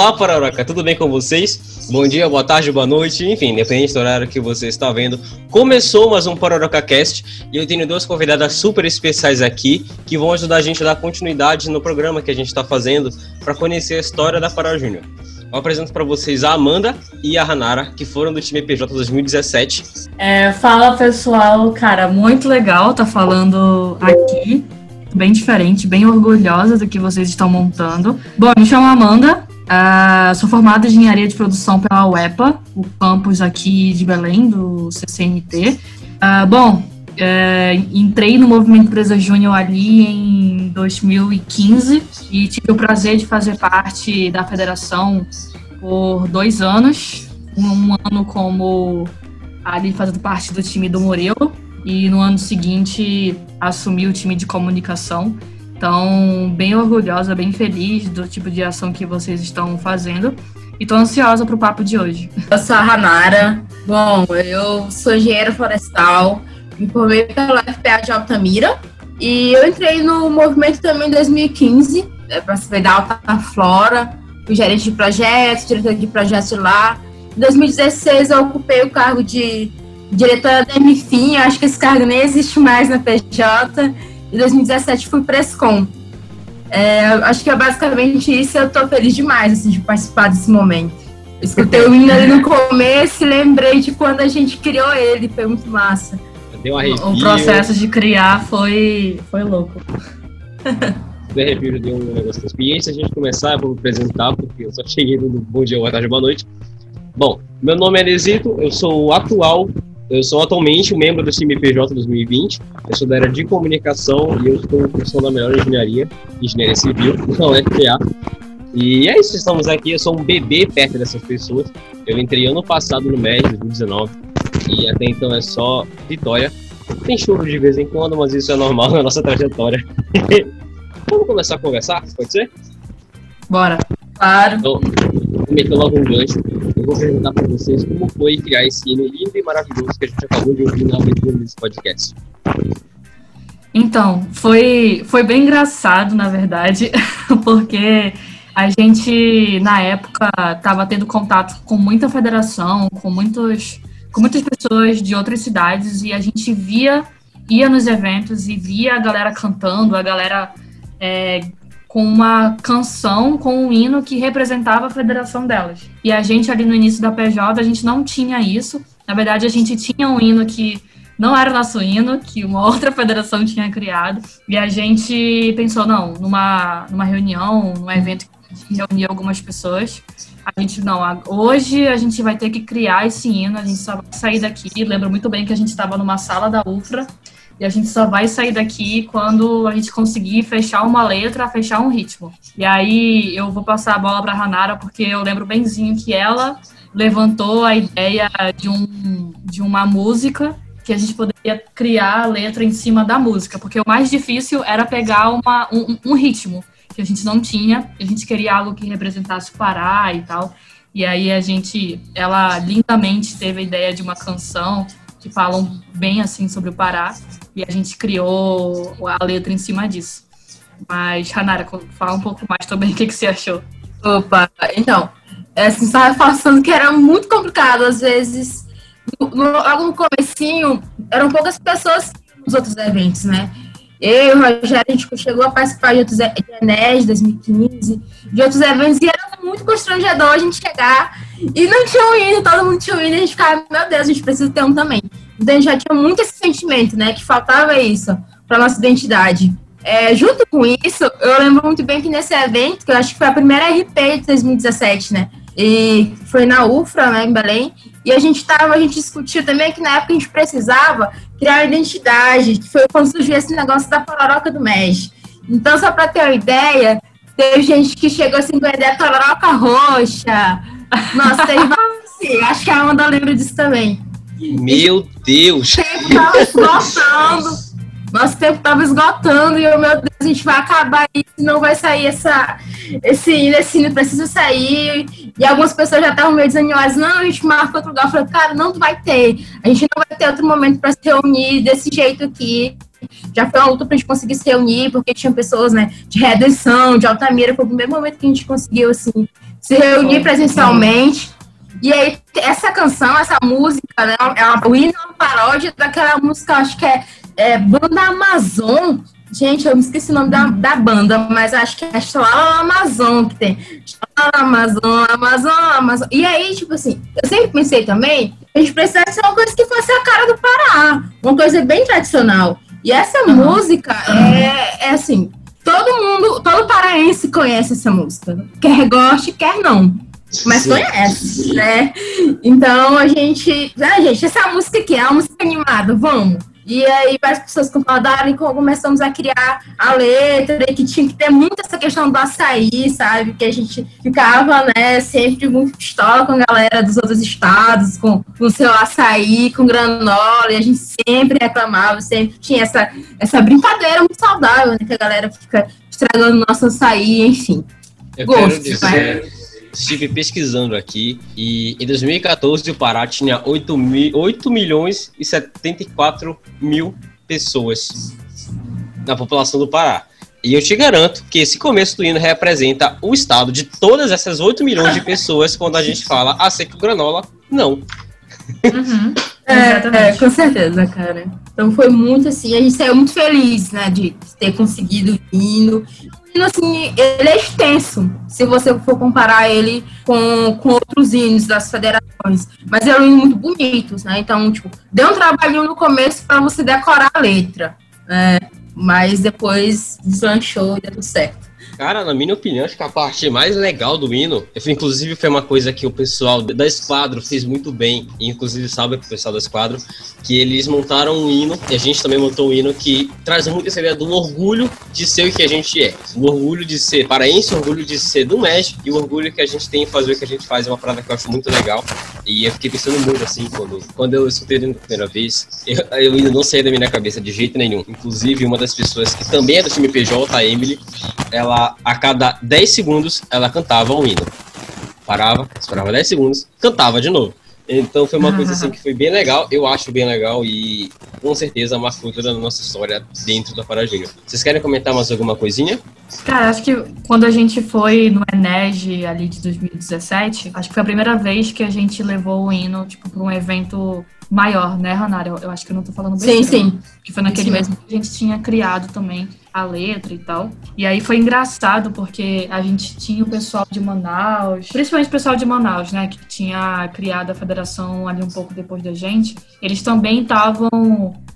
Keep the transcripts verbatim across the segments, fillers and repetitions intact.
Olá, Polaroca, tudo bem com vocês? Bom dia, boa tarde, boa noite, enfim, independente do horário que você está vendo. Começou mais um Polaroca Cast e eu tenho duas convidadas super especiais aqui que vão ajudar a gente a dar continuidade no programa que a gente está fazendo para conhecer a história da Pará Júnior. Eu apresento para vocês a Amanda e a Hanara, que foram do time P J dois mil e dezessete. É, fala, pessoal. Cara, muito legal tá falando aqui. Bem diferente, bem orgulhosa do que vocês estão montando. Bom, me chamo Amanda. Uh, sou formada em Engenharia de Produção pela U E P A, o campus aqui de Belém, do C C N T. Uh, bom, uh, entrei no Movimento Empresa Júnior ali em dois mil e quinze e tive o prazer de fazer parte da federação por dois anos, um ano como ali fazendo parte do time do Murilo e no ano seguinte assumi o time de comunicação. Então, bem orgulhosa, bem feliz do tipo de ação que vocês estão fazendo e tô ansiosa pro papo de hoje. Eu sou a Hanara. Bom, eu sou engenheira florestal, me formei pela U F R A de Altamira. E eu entrei no movimento também em dois mil e quinze, né, para ser da Alta Flora, fui gerente de projetos, diretora de projetos lá. Em dois mil e dezesseis eu ocupei o cargo de diretora da M F I M, acho que esse cargo nem existe mais na P J. Em dois mil e dezessete fui para Escom. É, acho que é basicamente isso, eu estou feliz demais assim, de participar desse momento. Eu escutei o hino ali no começo e lembrei de quando a gente criou ele, foi muito massa. Deu um arrepio. O processo de criar foi, foi louco. Deu arrepio, deu um negócio de experiência. A gente começar, eu vou me apresentar, porque eu só cheguei no bom dia, boa tarde, boa noite. Bom, meu nome é Nesito, eu sou atual, eu sou atualmente um membro do time P J dois mil e vinte, eu sou da área de comunicação e eu estou em função da melhor engenharia, engenharia civil, não é F P A. E é isso, estamos aqui, eu sou um bebê perto dessas pessoas, eu entrei ano passado no MEG, dois mil e dezenove. E até então é só vitória. Tem choro de vez em quando, mas isso é normal na nossa trajetória. Vamos começar a conversar? Pode ser? Bora. Claro. Então, vou meter logo um gancho. Eu vou perguntar pra vocês como foi criar esse hino lindo e maravilhoso que a gente acabou de ouvir na abertura desse podcast. Então, foi, foi bem engraçado, na verdade, porque a gente, na época, tava tendo contato com muita federação, com muitos... com muitas pessoas de outras cidades e a gente via, ia nos eventos e via a galera cantando, a galera é, com uma canção, com um hino que representava a federação delas. E a gente ali no início da P J, a gente não tinha isso. Na verdade, a gente tinha um hino que não era o nosso hino, que uma outra federação tinha criado. E a gente pensou, não, numa, numa reunião, num evento que a gente reunia algumas pessoas... A gente não, hoje a gente vai ter que criar esse hino, a gente só vai sair daqui. Lembro muito bem que a gente estava numa sala da UFRA e a gente só vai sair daqui quando a gente conseguir fechar uma letra, fechar um ritmo. E aí eu vou passar a bola para a Hanara porque eu lembro benzinho que ela levantou a ideia de, um, de uma música que a gente poderia criar a letra em cima da música, porque o mais difícil era pegar uma, um, um ritmo. Que a gente não tinha, a gente queria algo que representasse o Pará e tal. E aí a gente, ela lindamente teve a ideia de uma canção que falam bem assim sobre o Pará e a gente criou a letra em cima disso. Mas, Hanara, fala um pouco mais também o que, que você achou. Opa, então, assim, só reforçando que era muito complicado, às vezes, logo no comecinho, eram poucas pessoas nos outros eventos, né? Eu e o Rogério, a gente chegou a participar de outros de Nerd, dois mil e quinze, de outros eventos, e era muito constrangedor a gente chegar e não tinha um hino, todo mundo tinha um hino, e a gente ficava, meu Deus, a gente precisa ter um também. Então a gente já tinha muito esse sentimento, né, que faltava isso para nossa identidade. É, junto com isso, eu lembro muito bem que nesse evento, que eu acho que foi a primeira R P de dois mil e dezessete, né, e foi na UFRA, né, em Belém, e a gente tava, a gente discutiu também que na época a gente precisava criar identidade, que foi quando surgiu esse negócio da Polaroca do MEG. Então, só para ter uma ideia, teve gente que chegou assim com a ideia Polaroca roxa. Nossa, teve assim, acho que a Amanda lembra disso também. Meu Deus! O tempo tava esgotando. Nosso tempo tava esgotando e eu, meu Deus, a gente vai acabar isso, não vai sair essa, esse hino, esse hino precisa sair. E algumas pessoas já estavam meio desanimadas, não, a gente marca outro lugar. Eu falei, cara, não vai ter, a gente não vai ter outro momento para se reunir desse jeito aqui. Já foi uma luta pra gente conseguir se reunir, porque tinha pessoas, né, de Redenção, de Altamira, foi o primeiro momento que a gente conseguiu, assim, se reunir presencialmente. E aí, essa canção, essa música, né, é uma, o hino é uma paródia daquela música, acho que é, é Banda Amazon. Gente, eu me esqueci o nome da, da banda, mas acho que é Xalala Amazon que tem. Xalala Amazon, Amazon, Amazon. E aí, tipo assim, eu sempre pensei também, a gente precisa ser uma coisa que fosse a cara do Pará, uma coisa bem tradicional. E essa uhum. música é, é assim, todo mundo, todo paraense conhece essa música. Quer goste, quer não. Mas conhece, né? Então a gente. Ah, gente, essa música aqui é uma música animada, vamos. E aí várias pessoas concordaram e começamos a criar a letra, que tinha que ter muito essa questão do açaí, sabe? Que a gente ficava, né, sempre muito pistola com a galera dos outros estados, com o seu açaí, com granola, e a gente sempre reclamava, sempre tinha essa, essa brincadeira muito saudável, né? Que a galera fica estragando o nosso açaí, enfim. Eu gosto, né? Estive pesquisando aqui e em dois mil e catorze o Pará tinha oito milhões e setenta e quatro mil pessoas na população do Pará. E eu te garanto que esse começo do hino representa o estado de todas essas oito milhões de pessoas quando a gente fala acerca do granola, não. Uhum. É, é, com certeza, cara. Então foi muito assim, a gente saiu muito feliz, né, de ter conseguido o hino. O hino, assim, ele é extenso, se você for comparar ele com, com outros hinos das federações. Mas é um hino muito bonito, né? Então, tipo, deu um trabalhinho no começo pra você decorar a letra, né? Mas depois deslanchou e deu tudo certo. Cara, na minha opinião, acho que a parte mais legal do hino, inclusive foi uma coisa que o pessoal da Esquadro fez muito bem, e inclusive sabe pro pessoal da Esquadro, que eles montaram um hino, e a gente também montou um hino que traz muito essa ideia do orgulho de ser o que a gente é. O orgulho de ser paraense, o orgulho de ser do Médio, e o orgulho que a gente tem em fazer o que a gente faz, é uma parada que eu acho muito legal. E eu fiquei pensando muito assim, quando, quando eu escutei a primeira vez, eu, eu ainda não saí da minha cabeça de jeito nenhum. Inclusive, uma das pessoas que também é do time P J, a Emily, ela a cada dez segundos ela cantava um hino. Parava, esperava dez segundos, cantava de novo. Então foi uma ah. coisa assim que foi bem legal, eu acho bem legal e com certeza uma cultura da nossa história dentro da Pará Júnior. Vocês querem comentar mais alguma coisinha? Cara, acho que quando a gente foi no ENERG ali de dois mil e dezessete, acho que foi a primeira vez que a gente levou o hino, tipo, pra um evento maior, né, Hanara? Eu, eu acho que eu não tô falando bem. Sim, sim. Que foi naquele mesmo que a gente tinha criado também a letra e tal. E aí foi engraçado porque a gente tinha o pessoal de Manaus, principalmente o pessoal de Manaus, né, que tinha criado a federação ali um pouco depois da gente. Eles também estavam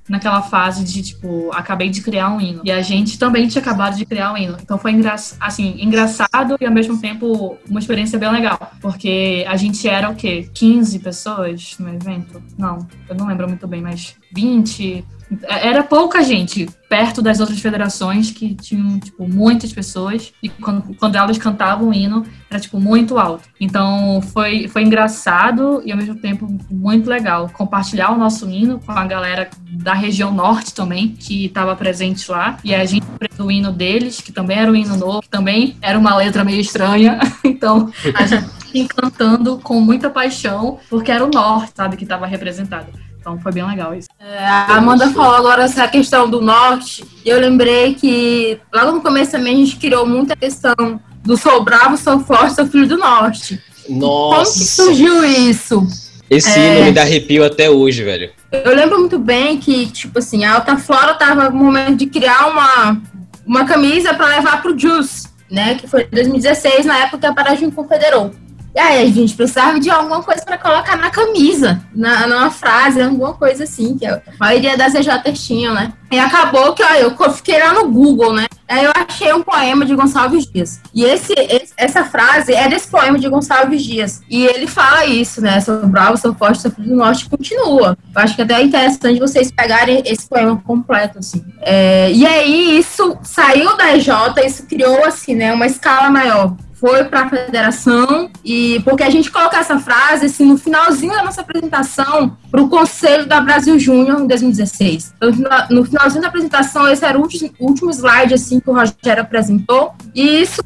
naquela fase de, tipo, acabei de criar um hino. E a gente também tinha acabado de criar um hino. Então foi engra- assim, engraçado e, ao mesmo tempo, uma experiência bem legal. Porque a gente era, o quê? quinze pessoas no evento? Não, eu não lembro muito bem, mas vinte. Era pouca gente perto das outras federações que tinham, tipo, muitas pessoas. E quando, quando elas cantavam o hino, era, tipo, muito alto. Então, foi, foi engraçado e, ao mesmo tempo, muito legal compartilhar o nosso hino com a galera da região norte também, que estava presente lá. E a gente fez o hino deles, que também era um hino novo, que também era uma letra meio estranha. Então, a gente cantando com muita paixão, porque era o norte, sabe, que estava representado. Então foi bem legal isso. É, a Amanda falou agora essa questão do norte. E eu lembrei que logo no começo também a gente criou muita questão do sou bravo, sou forte, sou filho do norte. Nossa! Como que surgiu isso? Esse é... hino me dá arrepio até hoje, velho. Eu lembro muito bem que, tipo assim, a Alta Flora tava no momento de criar uma, uma camisa para levar pro Juice, né? Que foi em dois mil e dezesseis, na época que a Pará Júnior confederou. E aí, a gente precisava de alguma coisa para colocar na camisa, na, numa frase, alguma coisa assim, que a maioria das E Js tinham, né? E acabou que, ó, eu fiquei lá no Google, né? Aí eu achei um poema de Gonçalves Dias. E esse, esse, essa frase é desse poema de Gonçalves Dias. E ele fala isso, né? Sou bravo, sou forte, sou filho do norte, continua. Eu acho que até é interessante vocês pegarem esse poema completo, assim. É, e aí, isso saiu da E J, isso criou, assim, né? Uma escala maior. Foi para a federação, e porque a gente colocou essa frase assim, no finalzinho da nossa apresentação para o Conselho da Brasil Júnior em dois mil e dezesseis. Então, no finalzinho da apresentação, esse era o último slide assim, que o Rogério apresentou, e isso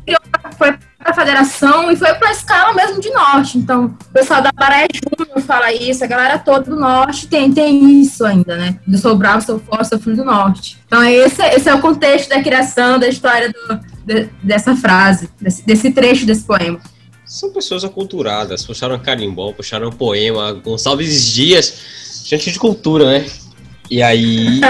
foi para a federação e foi para a escala mesmo de norte. Então, o pessoal da Pará Júnior fala isso, a galera toda do norte tem, tem isso ainda, né? Eu sou bravo, sou forte, sou filho do norte. Então, esse, esse é o contexto da criação, da história do. Dessa frase, desse trecho desse poema. são pessoas aculturadas, puxaram carimbó, puxaram poema, Gonçalves Dias, gente de cultura, né? E aí,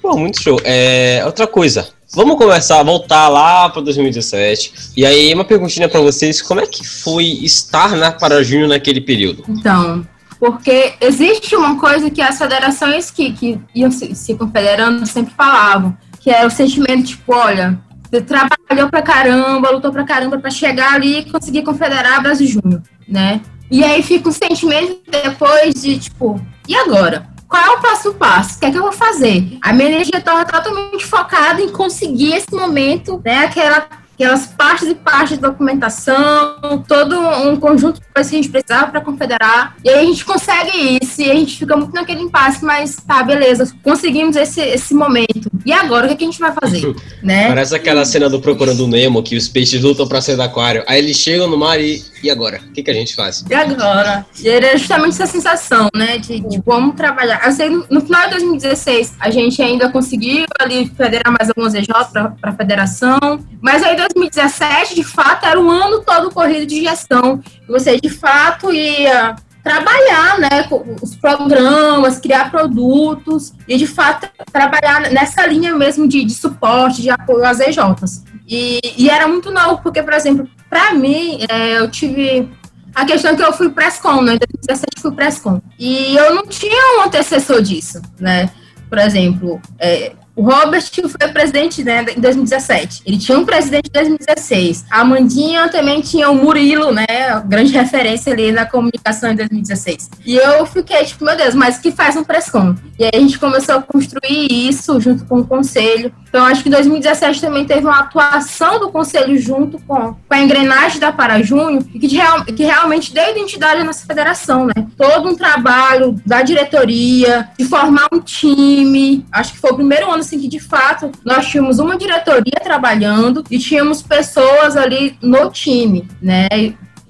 pô, muito show. É, outra coisa, vamos começar, voltar lá para dois mil e dezessete. E aí, uma perguntinha para vocês, como é que foi estar na Pará Júnior naquele período? Então, porque existe uma coisa que as federações que, que iam se, se confederando sempre falavam, que era o sentimento de, tipo, olha, você trabalhou pra caramba, lutou pra caramba pra chegar ali e conseguir confederar Brasil Júnior, né? E aí fica um sentimento depois de, tipo, e agora? Qual é o passo a passo? O que é que eu vou fazer? A minha energia estava totalmente focada em conseguir esse momento, né? Aquela, aquelas partes e partes de documentação, todo um conjunto de coisas que a gente precisava para confederar. E aí a gente consegue isso, e a gente fica muito naquele impasse, mas tá, beleza, conseguimos esse, esse momento. E agora, o que, é que a gente vai fazer? Né? Parece aquela cena do Procurando o Nemo, que os peixes lutam para sair do aquário. Aí eles chegam no mar e... E agora? O que, que a gente faz? E agora? E era justamente essa sensação, né? De, de como trabalhar. Eu sei, no final de dois mil e dezesseis, a gente ainda conseguiu ali federar mais algumas E J para a federação. Mas aí dois mil e dezessete, de fato, era um ano todo corrido de gestão. Você, de fato, ia trabalhar, né, com os programas, criar produtos e, de fato, trabalhar nessa linha mesmo de, de suporte, de apoio às E Js. E, e era muito novo, porque, por exemplo, para mim, é, eu tive a questão que eu fui presscom, né, em dois mil e dezessete fui presscom, e eu não tinha um antecessor disso, né, por exemplo, é, o Robert foi presidente, né, em dois mil e dezessete, ele tinha um presidente em dois mil e dezesseis, a Amandinha também tinha o Murilo, né, grande referência ali na comunicação em dois mil e dezesseis, e eu fiquei tipo, meu Deus, mas que faz um presscom? E aí a gente começou a construir isso junto com o Conselho. Então, acho que em dois mil e dezessete também teve uma atuação do Conselho junto com, com a engrenagem da Pará Júnior, que, de real, que realmente deu identidade à nossa federação, né? Todo um trabalho da diretoria, de formar um time. Acho que foi o primeiro ano, assim, que, de fato, nós tínhamos uma diretoria trabalhando e tínhamos pessoas ali no time, né?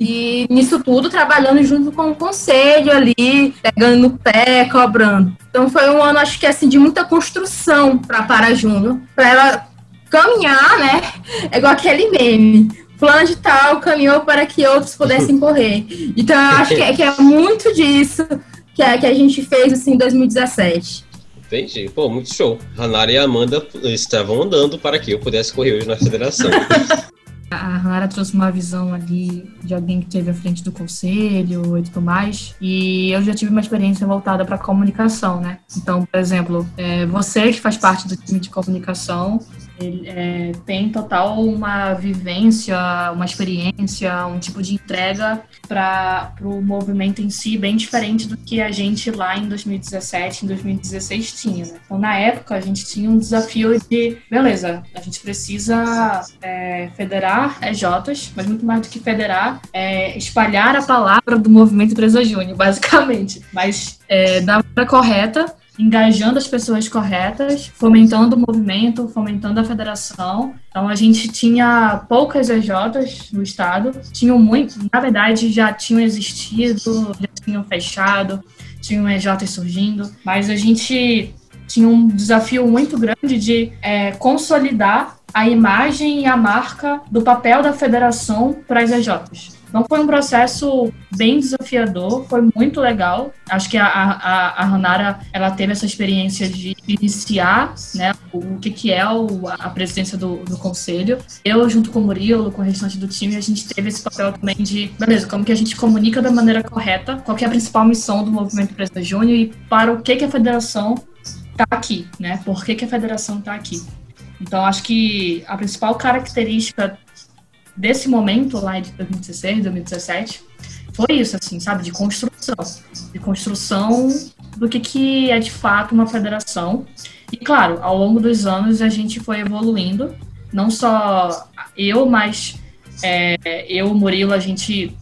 E nisso tudo, trabalhando junto com o Conselho ali, pegando no pé, cobrando. Então foi um ano, acho que assim, de muita construção para a Pará Júnior, para ela caminhar, né? É igual aquele meme, plano de tal caminhou para que outros pudessem correr. Então eu acho que é, que é muito disso que, é, que a gente fez assim, em dois mil e dezessete. Entendi, pô, muito show. Hanara e Amanda estavam andando para que eu pudesse correr hoje na federação. A Hanara trouxe uma visão ali de alguém que esteve à frente do conselho e tudo mais. E eu já tive uma experiência voltada para comunicação, né? Então, por exemplo, é, você que faz parte do time de comunicação, ele, é, tem total uma vivência, uma experiência, um tipo de entrega para o movimento em si, bem diferente do que a gente lá em dois mil e dezessete, em dois mil e dezesseis tinha, né? Então, na época, a gente tinha um desafio de, beleza, a gente precisa é, federar E Js, mas muito mais do que federar, é espalhar a palavra do movimento Empresa Júnior, basicamente. Mas é, da maneira correta, engajando as pessoas corretas, fomentando o movimento, fomentando a federação. Então, a gente tinha poucas E Js no estado, tinham muito, na verdade, já tinham existido, já tinham fechado, tinham E Js surgindo, mas a gente tinha um desafio muito grande de é, consolidar a imagem e a marca do papel da federação para as E Js. Então foi um processo bem desafiador, foi muito legal. Acho que a, a, a Hanara, ela teve essa experiência de iniciar, né, o, o que, que é o, a presidência do, do conselho. Eu, junto com o Murilo, com o restante do time, a gente teve esse papel também de, beleza, como que a gente comunica da maneira correta, qual que é a principal missão do movimento Empresa Júnior e para o que, que a federação está aqui, né? Por que, que a federação está aqui? Então, acho que a principal característica desse momento, lá de dois mil e dezesseis, dois mil e dezessete, foi isso, assim, sabe? De construção. De construção do que, que é, de fato, uma federação. E, claro, ao longo dos anos, a gente foi evoluindo. Não só eu, mas é, eu, Murilo, a gente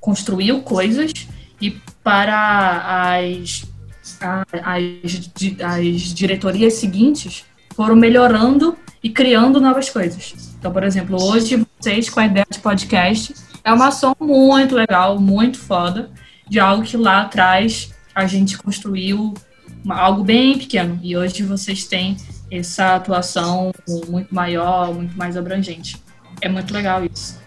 construiu coisas. E para as, as, as diretorias seguintes, foram melhorando e criando novas coisas. Então, por exemplo, hoje vocês com a ideia de podcast é uma ação muito legal, muito foda, de algo que lá atrás a gente construiu uma, algo bem pequeno. E hoje vocês têm essa atuação muito maior, muito mais abrangente. É muito legal isso.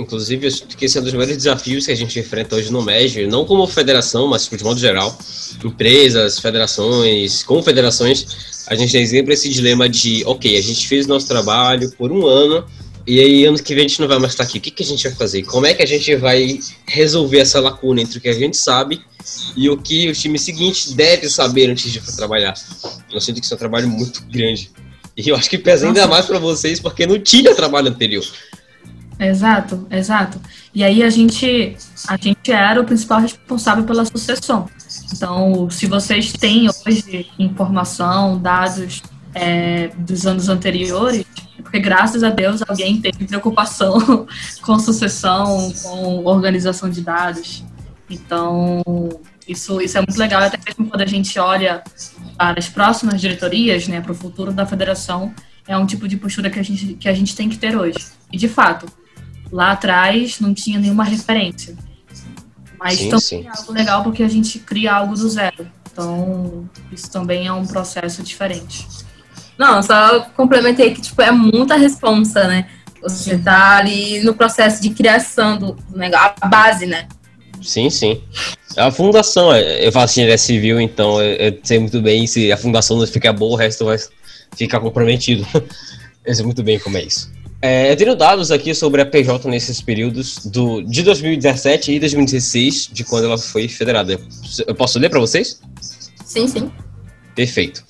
Inclusive, eu acho que esse é um dos maiores desafios que a gente enfrenta hoje no MEG, não como federação, mas de modo geral, empresas, federações, confederações, a gente tem sempre esse dilema de, ok, a gente fez o nosso trabalho por um ano, e aí ano que vem a gente não vai mais estar aqui, o que, que a gente vai fazer? Como é que a gente vai resolver essa lacuna entre o que a gente sabe e o que o time seguinte deve saber antes de trabalhar? Eu sinto que isso é um trabalho muito grande. E eu acho que pesa ainda mais para vocês, porque não tinha trabalho anterior. Exato, exato. E aí a gente, a gente era o principal responsável pela sucessão. Então, se vocês têm hoje informação, dados é, dos anos anteriores, porque graças a Deus alguém teve preocupação com sucessão, com organização de dados. Então, isso, isso é muito legal, até mesmo quando a gente olha para as próximas diretorias, né, para o futuro da federação, é um tipo de postura que a gente, que a gente tem que ter hoje. E, de fato, lá atrás não tinha nenhuma referência. Mas sim, também sim. É algo legal porque a gente cria algo do zero. Então, isso também é um processo diferente. Não, só complementei que tipo, é muita responsa, né? Você tá ali no processo de criação do negócio, a base, né? Sim, sim. A fundação, eu falo assim, ele é civil, então eu, eu sei muito bem se a fundação não fica boa, o resto vai ficar comprometido. Eu sei muito bem como é isso. É, eu tenho dados aqui sobre a P J nesses períodos do, de dois mil e dezessete e dois mil e dezesseis, de quando ela foi federada. Eu posso ler para vocês? Sim, sim. Perfeito.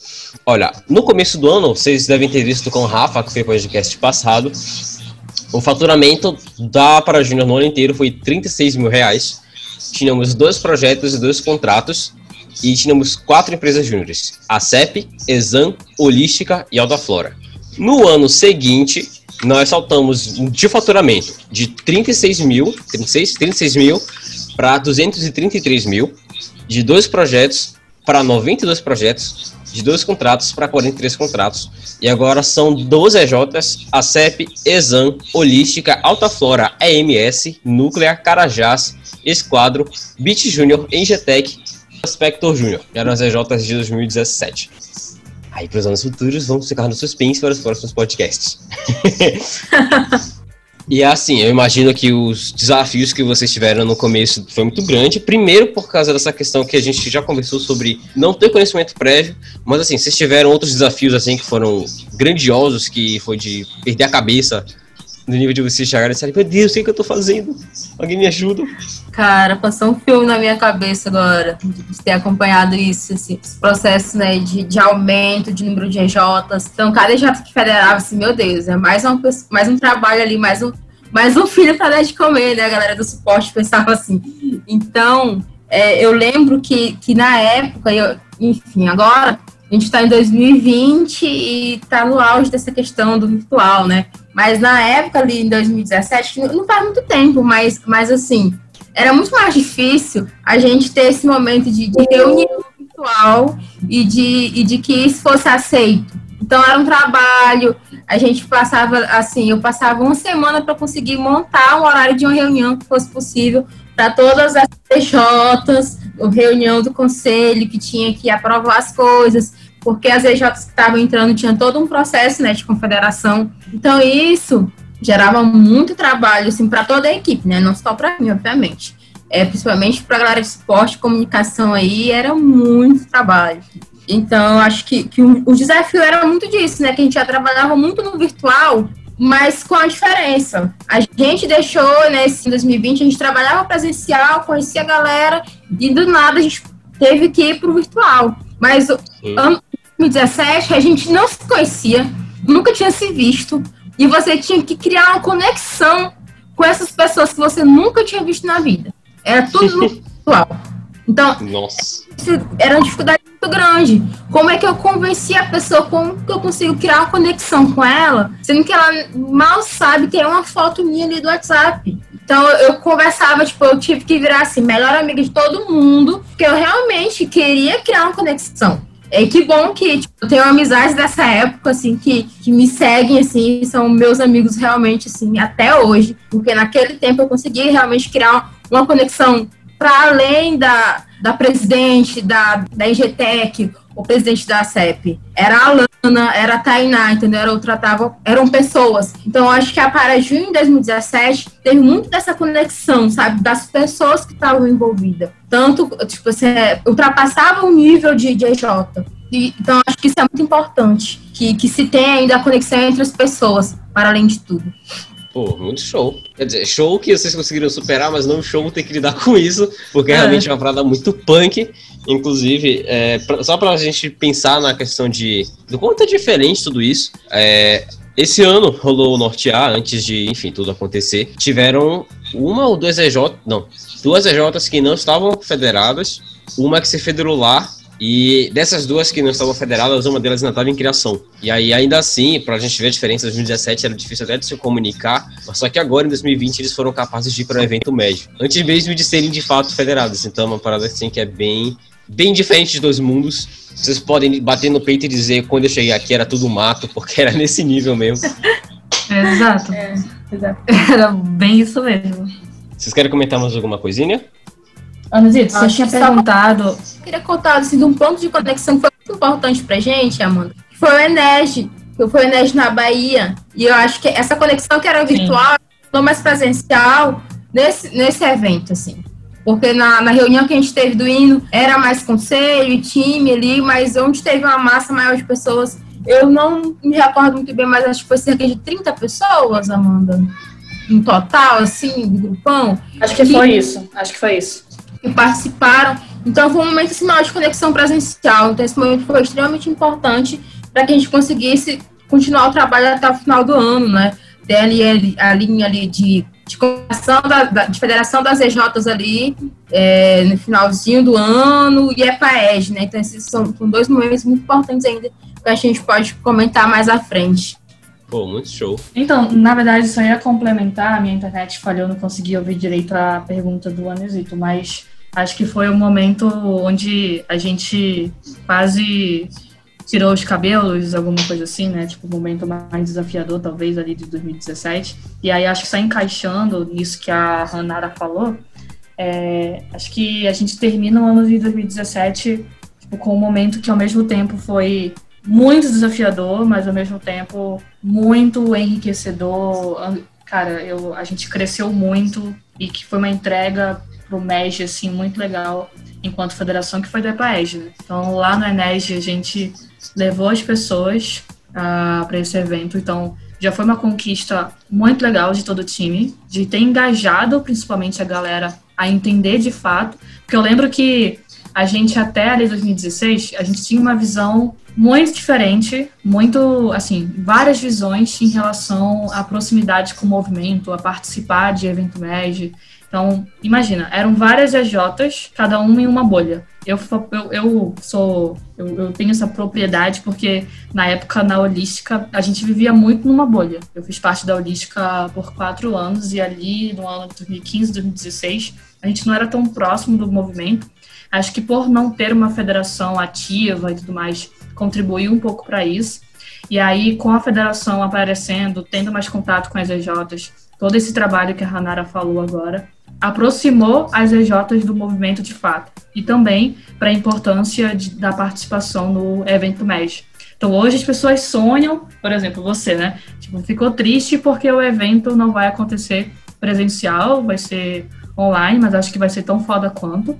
Olha, no começo do ano, vocês devem ter visto com o Rafa, que foi o podcast passado, o faturamento da Pará Júnior no ano inteiro foi trinta e seis mil reais. Tínhamos dois projetos e dois contratos e tínhamos quatro empresas júniores: a C E P, Exam, Holística e Alta Flora. No ano seguinte, nós saltamos de faturamento de trinta e seis mil, trinta e seis, trinta e seis mil para duzentos e trinta e três mil, de dois projetos para noventa e dois projetos, de dois contratos para quarenta e três contratos. E agora são doze E Js, a C E P, Exam, Holística, Alta Flora, E M S, Núclea, Carajás, Esquadro, Beat Júnior, Engetec, Aspector Júnior. Eram as E Js de dois mil e dezessete. Aí, para os anos futuros, vamos ficar no suspense para os próximos podcasts. E assim, eu imagino que os desafios que vocês tiveram no começo foi muito grande. Primeiro, por causa dessa questão que a gente já conversou sobre não ter conhecimento prévio. Mas assim, vocês tiveram outros desafios assim que foram grandiosos, que foi de perder a cabeça no nível de vocês chegarem e disserem, meu Deus, o que, é que eu tô fazendo? Alguém me ajuda? Cara, passou um filme na minha cabeça agora, de ter acompanhado isso, assim, esse processo, né, de, de aumento de número de E Js. Então, cada E J que federava, assim, meu Deus, é mais, uma, mais um trabalho ali, mais um, mais um filho pra dar de comer, né, a galera do suporte pensava assim. Então, é, eu lembro que, que na época, eu, enfim, agora, a gente tá em dois mil e vinte e tá no auge dessa questão do virtual, né? Mas na época, ali em dois mil e dezessete, não faz muito tempo, mas, mas assim, era muito mais difícil a gente ter esse momento de, de reunião virtual e de, e de que isso fosse aceito. Então, era um trabalho, a gente passava, assim, eu passava uma semana para conseguir montar o horário de uma reunião que fosse possível para todas as E Js, reunião do conselho que tinha que aprovar as coisas, porque as E Js que estavam entrando tinham todo um processo, né, de confederação. Então, isso gerava muito trabalho, assim, para toda a equipe, né, não só para mim, obviamente. É, principalmente para a galera de esporte, comunicação aí, era muito trabalho. Então, acho que, que o desafio era muito disso, né, que a gente já trabalhava muito no virtual, mas com a diferença. A gente deixou, né, em dois mil e vinte, a gente trabalhava presencial, conhecia a galera, e do nada a gente teve que ir para o virtual. Mas em dois mil e dezessete, a gente não se conhecia, nunca tinha se visto, e você tinha que criar uma conexão com essas pessoas que você nunca tinha visto na vida. Era tudo no virtual. Então, nossa, era uma dificuldade muito grande. Como é que eu convenci a pessoa? Como que eu consigo criar uma conexão com ela, sendo que ela mal sabe que é uma foto minha ali do WhatsApp? Então, eu conversava, tipo, eu tive que virar, assim, melhor amiga de todo mundo, porque eu realmente queria criar uma conexão. É que bom que, tipo, eu tenho amizades dessa época, assim, que, que me seguem, assim, são meus amigos realmente, assim, até hoje, porque naquele tempo eu consegui realmente criar uma conexão para além da, da presidente da, da Engetec, o presidente da C E P. Era a Alana, era a Tainá, entendeu? Eu tratava, eram pessoas. Então, eu acho que a Pará Júnior em dois mil e dezessete teve muito dessa conexão, sabe? Das pessoas que estavam envolvidas. Tanto, tipo, você ultrapassava o nível de, de E J. E, então, acho que isso é muito importante, que, que se tenha ainda a conexão entre as pessoas, para além de tudo. Pô, muito show. Quer dizer, show que vocês conseguiram superar, mas não show ter que lidar com isso, porque é realmente uma parada muito punk. Inclusive, é, pra, só pra gente pensar na questão de do quanto é diferente tudo isso, é, esse ano rolou o Nortear, antes de, enfim, tudo acontecer. Tiveram uma ou duas E J, não, duas E Js que não estavam federadas, uma que se federou lá. E dessas duas que não estavam federadas, uma delas ainda estava em criação. E aí, ainda assim, pra gente ver a diferença, em dois mil e dezessete era difícil até de se comunicar, mas só que agora, em dois mil e vinte, eles foram capazes de ir para um evento médio, antes mesmo de serem, de fato, federados. Então, é uma parada assim que é bem, bem diferente dos dois mundos. Vocês podem bater no peito e dizer, quando eu cheguei aqui, era tudo mato, porque era nesse nível mesmo. Exato. É, exato. Era bem isso mesmo. Vocês querem comentar mais alguma coisinha? Anuzito, você tinha perguntado... Eu queria contar assim, de um ponto de conexão que foi muito importante pra gente, Amanda. Foi o ENERG, que foi o ENERG na Bahia. E eu acho que essa conexão que era virtual, não mais presencial, nesse, nesse evento, assim. Porque na, na reunião que a gente teve do hino, era mais conselho e time ali, mas onde teve uma massa maior de pessoas, eu não me recordo muito bem, mas acho que foi cerca de trinta pessoas, Amanda, no total, assim, do grupão. Acho que, que foi isso, acho que foi isso. Que participaram, então foi um momento sinal de conexão presencial, então esse momento foi extremamente importante para que a gente conseguisse continuar o trabalho até o final do ano, né, ter ali a linha ali de, de, da, da, de federação das E Js ali, é, no finalzinho do ano, e é E P A E G, né, então esses são, são dois momentos muito importantes ainda, que a gente pode comentar mais à frente. Pô, muito show. Então, na verdade, só ia complementar, a minha internet falhou, não consegui ouvir direito a pergunta do Anusito, mas acho que foi o momento onde a gente quase tirou os cabelos, alguma coisa assim, né? Tipo, o momento mais desafiador, talvez, ali de dois mil e dezessete. E aí, acho que só encaixando nisso que a Hanara falou, é, acho que a gente termina o ano de dois mil e dezessete tipo, com um momento que, ao mesmo tempo, foi... muito desafiador, mas ao mesmo tempo muito enriquecedor. Cara, eu, a gente cresceu muito e que foi uma entrega pro MEG, assim, muito legal enquanto federação, que foi da E P A E G, né? Então, lá no ENERG, a gente levou as pessoas uh, para esse evento. Então, já foi uma conquista muito legal de todo o time, de ter engajado, principalmente, a galera a entender de fato. Porque eu lembro que a gente, até ali dois mil e dezesseis, a gente tinha uma visão muito diferente, muito, assim, várias visões em relação à proximidade com o movimento, a participar de evento MEG. Então, imagina, eram várias E Js, cada uma em uma bolha. Eu, eu, eu sou, eu, eu tenho essa propriedade porque, na época, na Holística, a gente vivia muito numa bolha. Eu fiz parte da Holística por quatro anos e ali, no ano de dois mil e quinze, dois mil e dezesseis, a gente não era tão próximo do movimento. Acho que por não ter uma federação ativa e tudo mais, contribuiu um pouco para isso. E aí, com a federação aparecendo, tendo mais contato com as E Js, todo esse trabalho que a Hanara falou agora, aproximou as E Js do movimento de fato. E também para a importância de, da participação no evento MEG. Então, hoje as pessoas sonham, por exemplo, você, né? Tipo, ficou triste porque o evento não vai acontecer presencial, vai ser online, mas acho que vai ser tão foda quanto.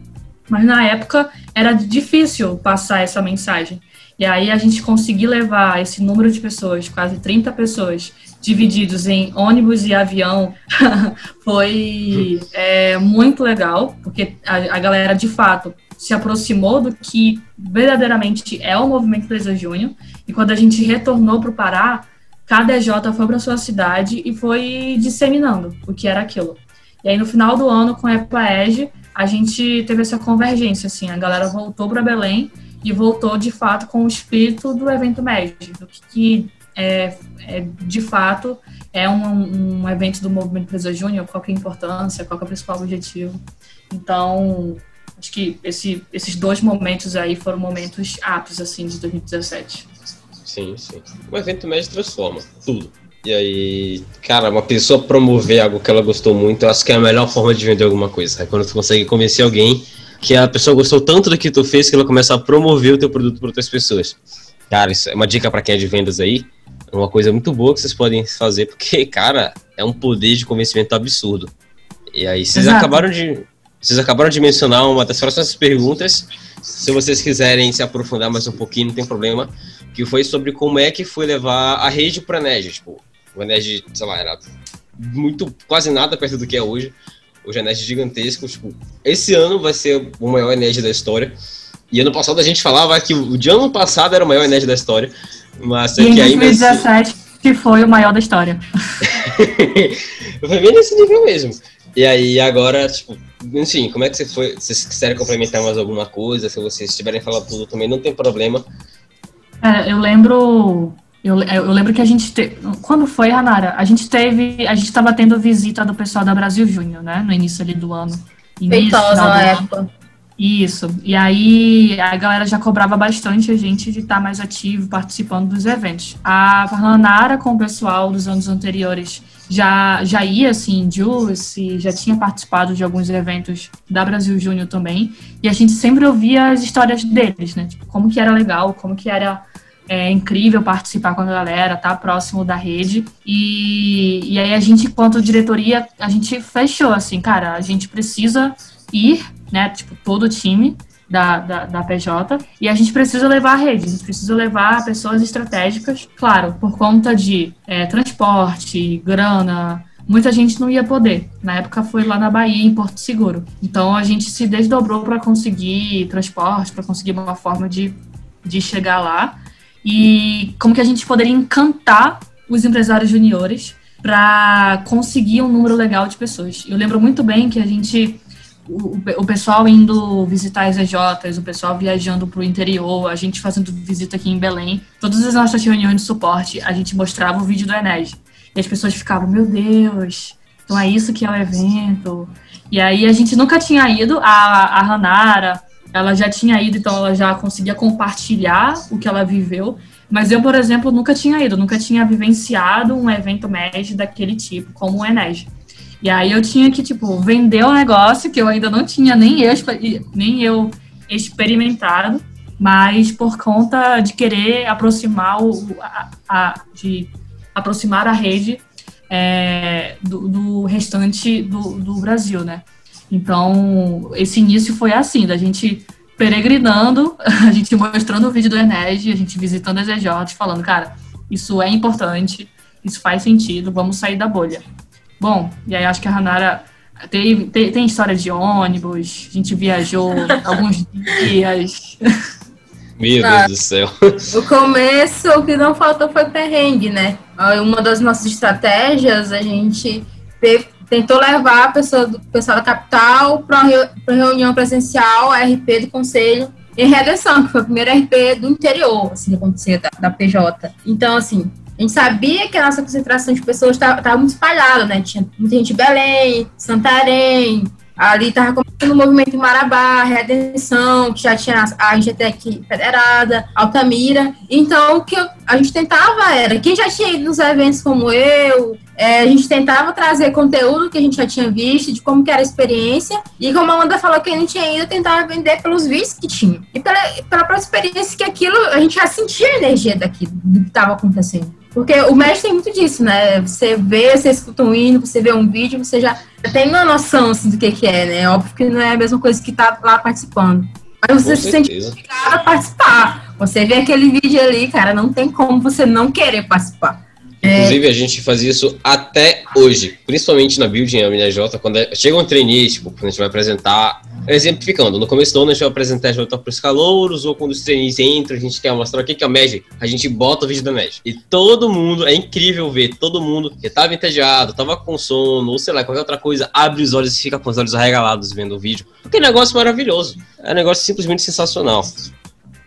Mas na época era difícil passar essa mensagem. E aí a gente conseguiu levar esse número de pessoas, quase trinta pessoas, divididos em ônibus e avião, foi é, muito legal, porque a, a galera de fato se aproximou do que verdadeiramente é o movimento do Exam Júnior. E quando a gente retornou para o Pará, cada E J foi para sua cidade e foi disseminando o que era aquilo. E aí no final do ano, com a E P A E G, a gente teve essa convergência, assim, a galera voltou para Belém e voltou, de fato, com o espírito do evento MEG, do que, que é, é, de fato, é um, um evento do Movimento Exam Júnior, qual que é a importância, qual que é o principal objetivo. Então, acho que esse, esses dois momentos aí foram momentos ápices, assim, de dois mil e dezessete. Sim, sim. O evento MEG transforma tudo. E aí, cara, uma pessoa promover algo que ela gostou muito, eu acho que é a melhor forma de vender alguma coisa. É quando você consegue convencer alguém que a pessoa gostou tanto do que tu fez que ela começa a promover o teu produto para outras pessoas. Cara, isso é uma dica para quem é de vendas aí, é uma coisa muito boa que vocês podem fazer, porque, cara, é um poder de convencimento absurdo. E aí, vocês Exato. acabaram de... Vocês acabaram de mencionar uma das próximas perguntas, se vocês quiserem se aprofundar mais um pouquinho, não tem problema, que foi sobre como é que foi levar a rede para a Nerd. Tipo, a Nerd, sei lá, era muito, quase nada perto do que é hoje, hoje é Nerd gigantesco, tipo, esse ano vai ser o maior Nerd da história, e ano passado a gente falava que o de ano passado era o maior Nerd da história, mas é que ainda... dois mil e dezessete que foi o maior da história. Foi bem nesse nível mesmo. E aí, agora, tipo, enfim, como é que você foi? Se vocês quiserem complementar mais alguma coisa, se vocês tiverem falado tudo também, não tem problema. É, eu lembro, eu, eu lembro que a gente, te, quando foi, Hanara? A gente teve, a gente tava tendo visita do pessoal da Brasil Júnior, né, no início ali do ano. Feitosa na época. Isso, e aí a galera já cobrava bastante a gente de estar tá mais ativo, participando dos eventos. A Hanara, com o pessoal dos anos anteriores, já, já ia, assim, em Juice, já tinha participado de alguns eventos da Brasil Júnior também, e a gente sempre ouvia as histórias deles, né? Tipo, como que era legal, como que era é, incrível participar com a galera, tá próximo da rede. E, e aí a gente, enquanto diretoria, a gente fechou, assim, cara, a gente precisa ir, né, tipo, todo o time da, da, da P J, e a gente precisa levar a rede, a gente precisa levar pessoas estratégicas, claro, por conta de é, transporte, grana, muita gente não ia poder, na época foi lá na Bahia, em Porto Seguro, então a gente se desdobrou para conseguir transporte, para conseguir uma forma de, de chegar lá, e como que a gente poderia encantar os empresários juniores para conseguir um número legal de pessoas. Eu lembro muito bem que a gente... o pessoal indo visitar as E Js, o pessoal viajando para o interior, a gente fazendo visita aqui em Belém, todas as nossas reuniões de suporte, a gente mostrava o vídeo do Enérgia. E as pessoas ficavam, meu Deus, então é isso que é o evento. E aí a gente nunca tinha ido, a, a Hanara, ela já tinha ido, então ela já conseguia compartilhar o que ela viveu. Mas eu, por exemplo, nunca tinha ido, nunca tinha vivenciado um evento M E G daquele tipo, como o Enérgia. E aí eu tinha que, tipo, vender um negócio que eu ainda não tinha nem eu, nem eu experimentado, mas por conta de querer aproximar, o, a, a, de aproximar a rede é, do, do restante do, do Brasil, né? Então, esse início foi assim, da gente peregrinando, a gente mostrando o vídeo do Nege, a gente visitando as E Js, falando, cara, isso é importante, isso faz sentido, vamos sair da bolha. Bom, e aí acho que a Hanara tem, tem, tem história de ônibus, a gente viajou alguns dias. Meu Deus do céu. No começo, o que não faltou foi perrengue, né? Uma das nossas estratégias, a gente teve, tentou levar a pessoa do pessoal da capital para uma reunião presencial, a R P do Conselho, em Redenção, que foi a primeira R P do interior, assim, que acontecia da, da P J. Então, assim... a gente sabia que a nossa concentração de pessoas estava muito espalhada, né? Tinha muita gente em Belém, Santarém, ali estava começando o movimento em Marabá, Redenção, que já tinha a Engetec federada, Altamira. Então, o que eu, a gente tentava era, quem já tinha ido nos eventos como eu, é, a gente tentava trazer conteúdo que a gente já tinha visto, de como que era a experiência, e como a Amanda falou, quem não tinha ido, tentava vender pelos vídeos que tinha. E pela, pela própria experiência que aquilo, a gente já sentia a energia daquilo, do que estava acontecendo. Porque o Médio tem muito disso, né? Você vê, você escuta um hino, você vê um vídeo, você já tem uma noção assim, do que, que é, né? Óbvio que não é a mesma coisa que tá lá participando. Mas você se sente obrigado a participar. Você vê aquele vídeo ali, cara, não tem como você não querer participar. Inclusive, é... a gente faz isso até hoje, principalmente na Building M N J, quando chega um trainee, tipo, quando a gente vai apresentar, exemplificando, no começo do ano a gente vai apresentar a J para os calouros, ou quando os trainees entram, a gente quer mostrar o que é a M E G, a gente bota o vídeo da M E G. E todo mundo, é incrível ver, todo mundo que estava entediado, estava com sono, ou sei lá, qualquer outra coisa, abre os olhos e fica com os olhos arregalados vendo o vídeo, porque é um negócio maravilhoso, é um negócio simplesmente sensacional.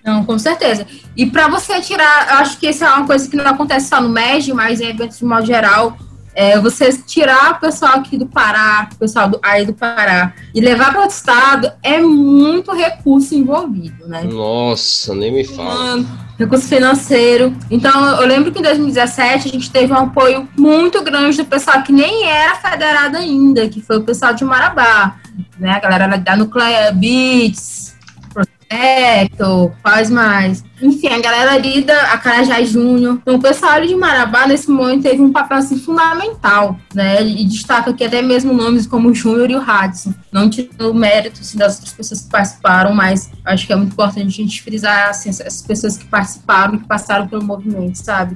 Não, com certeza. E para você tirar, eu acho que isso é uma coisa que não acontece só no M E G, mas em eventos de modo geral, É, você tirar o pessoal aqui do Pará, o pessoal do, aí do Pará, e levar para outro estado, é muito recurso envolvido, né? Nossa, nem me fala. Um, recurso financeiro. Então, eu lembro que em dois mil e dezessete a gente teve um apoio muito grande do pessoal que nem era federado ainda, que foi o pessoal de Marabá, né? A galera da Nuclear Beats, Projeto, faz mais. Enfim, a galera ali da Carajás Júnior. Então, o pessoal ali de Marabá, nesse momento, teve um papel assim, fundamental, né? E destaca aqui até mesmo nomes como o Júnior e o Hudson. Não tirando o mérito assim, das outras pessoas que participaram, mas acho que é muito importante a gente frisar assim, essas pessoas que participaram, que passaram pelo movimento, sabe?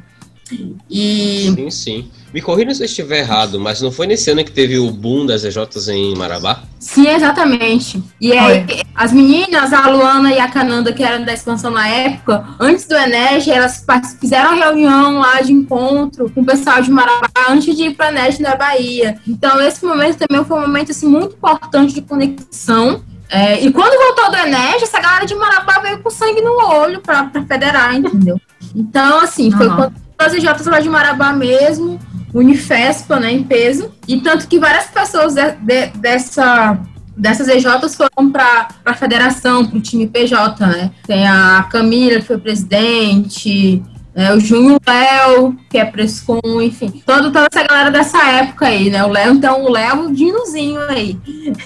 E... Sim, sim. Me corrija se eu estiver errado, mas não foi nesse ano que teve o boom das E Js em Marabá? Sim, exatamente. E aí, é. as meninas, a Luana e a Cananda, que eram da expansão na época, antes do Enérgia, elas fizeram uma reunião lá de encontro com o pessoal de Marabá antes de ir para a Nerd na Bahia. Então, esse momento também foi um momento assim, muito importante de conexão. É, e quando voltou do Enérgia, essa galera de Marabá veio com sangue no olho para federar, entendeu? Então, assim, foi uhum. quando as E Js lá de Marabá mesmo, Unifespa, né, em peso. E tanto que várias pessoas de, de, dessa, dessas E Js foram para a federação, para o time P J, né. Tem a Camila, que foi presidente, né, o Júnior Léo, que é Prescom, enfim. Todo, toda essa galera dessa época aí, né. O Léo, então, o Léo, o dinozinho aí.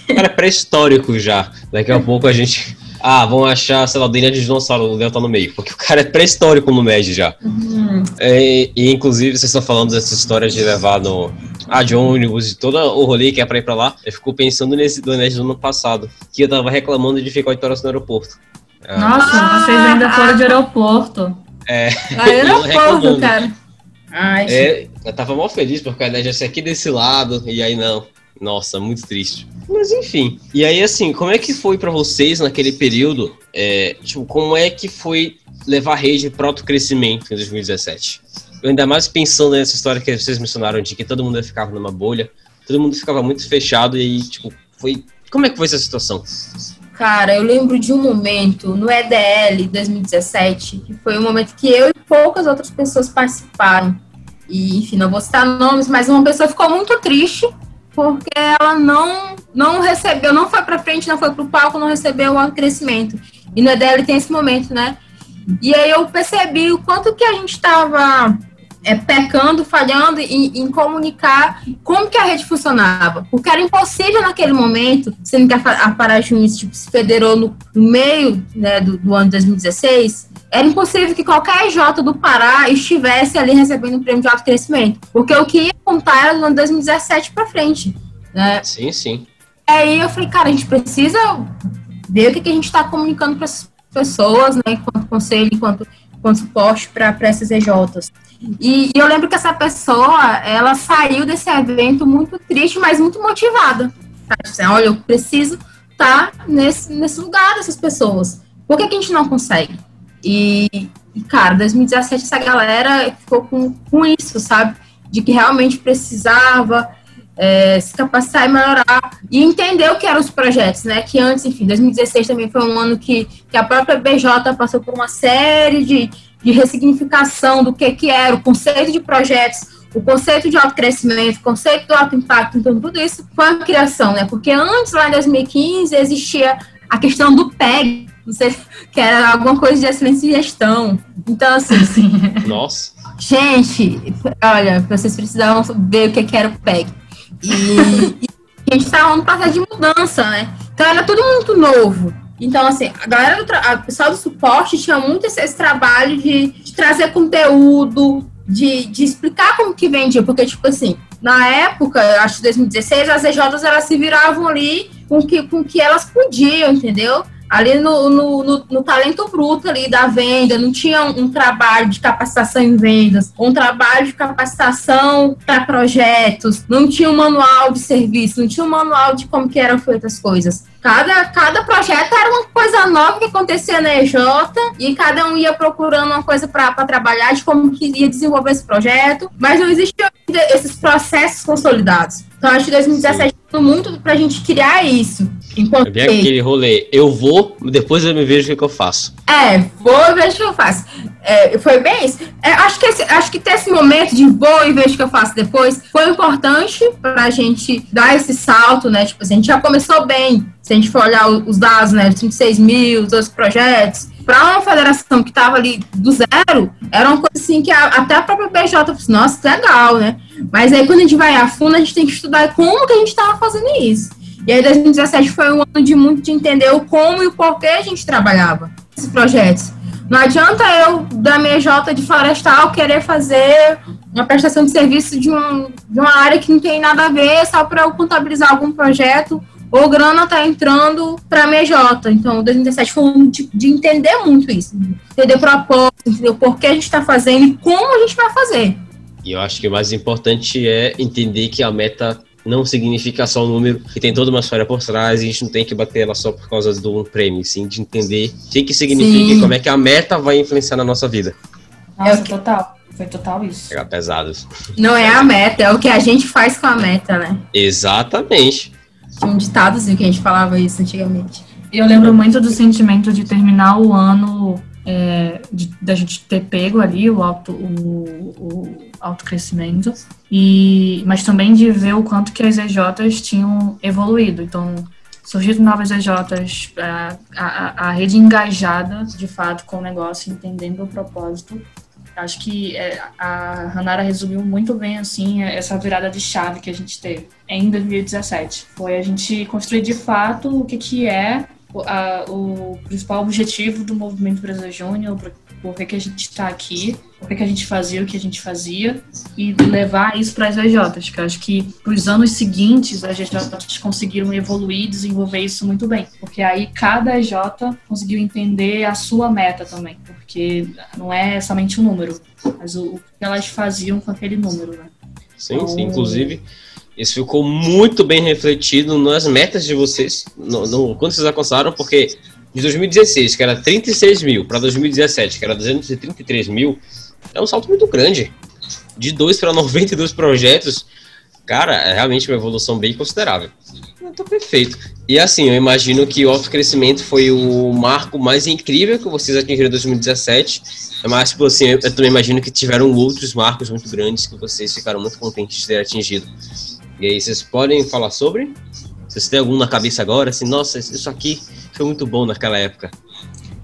Era pré-histórico já. Daqui a pouco a gente... Ah, vão achar, sei lá, o D N A de dinossauro, o Léo tá no meio, porque o cara é pré-histórico no M E G já. Uhum. É, e, inclusive, vocês estão falando dessa história de levar no... Ah, de ônibus, todo o rolê que é pra ir pra lá. Eu fico pensando nesse do Nerd do ano passado, que eu tava reclamando de ficar oito horas no aeroporto. Ah, Nossa, ah, vocês ainda foram de aeroporto. É. Aeroporto, cara. Ai, é, eu tava mó feliz, porque a Nerd ia ser aqui desse lado, e aí não. Nossa, muito triste. Mas enfim. E aí, assim, como é que foi pra vocês naquele período? É, tipo, como é que foi levar a rede para alto crescimento em dois mil e dezessete? Eu ainda mais pensando nessa história que vocês mencionaram de que todo mundo ficava numa bolha, todo mundo ficava muito fechado e aí, tipo, foi... Como é que foi essa situação? Cara, eu lembro de um momento no E D L dois mil e dezessete, que foi um momento que eu e poucas outras pessoas participaram. E, enfim, não vou citar nomes, mas uma pessoa ficou muito triste porque ela não, não recebeu, não foi pra frente, não foi pro palco, não recebeu o crescimento. E na E D L tem esse momento, né? E aí eu percebi o quanto que a gente estava é, pecando, falhando em, em comunicar como que a rede funcionava. Porque era impossível naquele momento, sendo que a, a Pará Júnior tipo, se federou no, no meio, né, do, do ano dois mil e dezesseis, era impossível que qualquer J do Pará estivesse ali recebendo o prêmio de alto crescimento, porque o que ia contar era do ano dois mil e dezessete para frente, né? Sim, sim. Aí eu falei, cara, a gente precisa ver o que, que a gente está comunicando para essas pessoas, né, enquanto conselho, enquanto, enquanto suporte para essas E Js. E, e eu lembro que essa pessoa, ela saiu desse evento muito triste, mas muito motivada. Assim, olha, eu preciso estar nesse, nesse lugar dessas pessoas. Por que, que a gente não consegue? E, cara, dois mil e dezessete essa galera ficou com, com isso, sabe? De que realmente precisava é, se capacitar e melhorar. E entender o que eram os projetos, né? Que antes, enfim, dois mil e dezesseis também foi um ano que, que a própria B J passou por uma série de, de ressignificação do que, que era o conceito de projetos, o conceito de alto crescimento, o conceito do alto impacto. Então, tudo isso foi uma criação, né? Porque antes, lá em dois mil e quinze, existia a questão do P E G. Não sei, que era alguma coisa de excelência de gestão. Então, assim, assim... Nossa! Gente, olha, vocês precisavam ver o que, que era o P E G. E, e a gente estava no processo de mudança, né? Então, era tudo muito novo. Então, assim, a galera do tra- a pessoal do suporte tinha muito esse, esse trabalho de, de trazer conteúdo, de, de explicar como que vendia. Porque, tipo assim, na época, acho que dois mil e dezesseis, as E Js, elas se viravam ali com o que, com que elas podiam, entendeu? Ali no, no, no, no talento bruto ali da venda, não tinha um, um trabalho de capacitação em vendas, um trabalho de capacitação para projetos, não tinha um manual de serviço, não tinha um manual de como que eram feitas as coisas. Cada, cada projeto era uma coisa nova que acontecia na E J e cada um ia procurando uma coisa para trabalhar, de como que ia desenvolver esse projeto, mas não existiam esses processos consolidados. Então, acho que dois mil e dezessete foi muito para a gente criar isso. Enquanto é bem aquele rolê, eu vou, depois eu me vejo o que, que eu faço. É, vou, vejo o que eu faço. É, foi bem isso. É, acho, que esse, acho que ter esse momento de vou e vejo o que eu faço depois foi importante para a gente dar esse salto, né? Tipo, assim, a gente já começou bem. Se a gente for olhar os dados, né? trinta e seis mil, os outros projetos. Para uma federação que estava ali do zero, era uma coisa assim que a, até a própria P J falou assim, nossa, legal, né? Mas aí quando a gente vai a fundo, a gente tem que estudar como que a gente estava fazendo isso. E aí dois mil e dezessete foi um ano de muito de entender o como e o porquê a gente trabalhava esses projetos. Não adianta eu, da M J de florestal, querer fazer uma prestação de serviço de, um, de uma área que não tem nada a ver só para eu contabilizar algum projeto ou grana tá entrando para a M J. Então, dois mil e dezessete foi um de, de entender muito isso. Entender o propósito, entender o porquê a gente está fazendo e como a gente vai fazer. E eu acho que o mais importante é entender que a meta não significa só o número, que tem toda uma história por trás, e a gente não tem que bater ela só por causa do prêmio, sim, de entender o que que significa e como é que a meta vai influenciar na nossa vida. Nossa, é o que... total. Foi total isso. É pesado. Não é a meta, é o que a gente faz com a meta, né? Exatamente. Tinha um ditadozinho que a gente falava isso antigamente. Eu lembro muito do sentimento de terminar o ano, é, da gente ter pego ali o alto, o, o alto crescimento, e, mas também de ver o quanto que as E Js tinham evoluído. Então, surgiram novas E Js, a, a, a rede engajada, de fato, com o negócio, entendendo o propósito. Acho que a Hanara resumiu muito bem, assim, essa virada de chave que a gente teve em dois mil e dezessete. Foi a gente construir, de fato, o que, que é a, o principal objetivo do movimento Brasil Júnior, por que, que a gente está aqui, por que, que a gente fazia o que a gente fazia, e levar isso para as E Js, que eu acho que para os anos seguintes as E Js conseguiram evoluir e desenvolver isso muito bem, porque aí cada E J conseguiu entender a sua meta também, porque não é somente o número, mas o, o que elas faziam com aquele número, né? Sim, então, sim, inclusive... isso ficou muito bem refletido nas metas de vocês, no, no, quando vocês alcançaram, porque de dois mil e dezesseis, que era trinta e seis mil, para dois mil e dezessete, que era duzentos e trinta e três mil, é um salto muito grande. De dois para noventa e dois projetos, cara, é realmente uma evolução bem considerável. Muito perfeito. E assim, eu imagino que o autocrescimento foi o marco mais incrível que vocês atingiram em dois mil e dezessete, mas tipo, assim, eu também imagino que tiveram outros marcos muito grandes que vocês ficaram muito contentes de ter atingido. E aí, vocês podem falar sobre? Vocês têm algum na cabeça agora? Assim, nossa, isso aqui foi muito bom naquela época.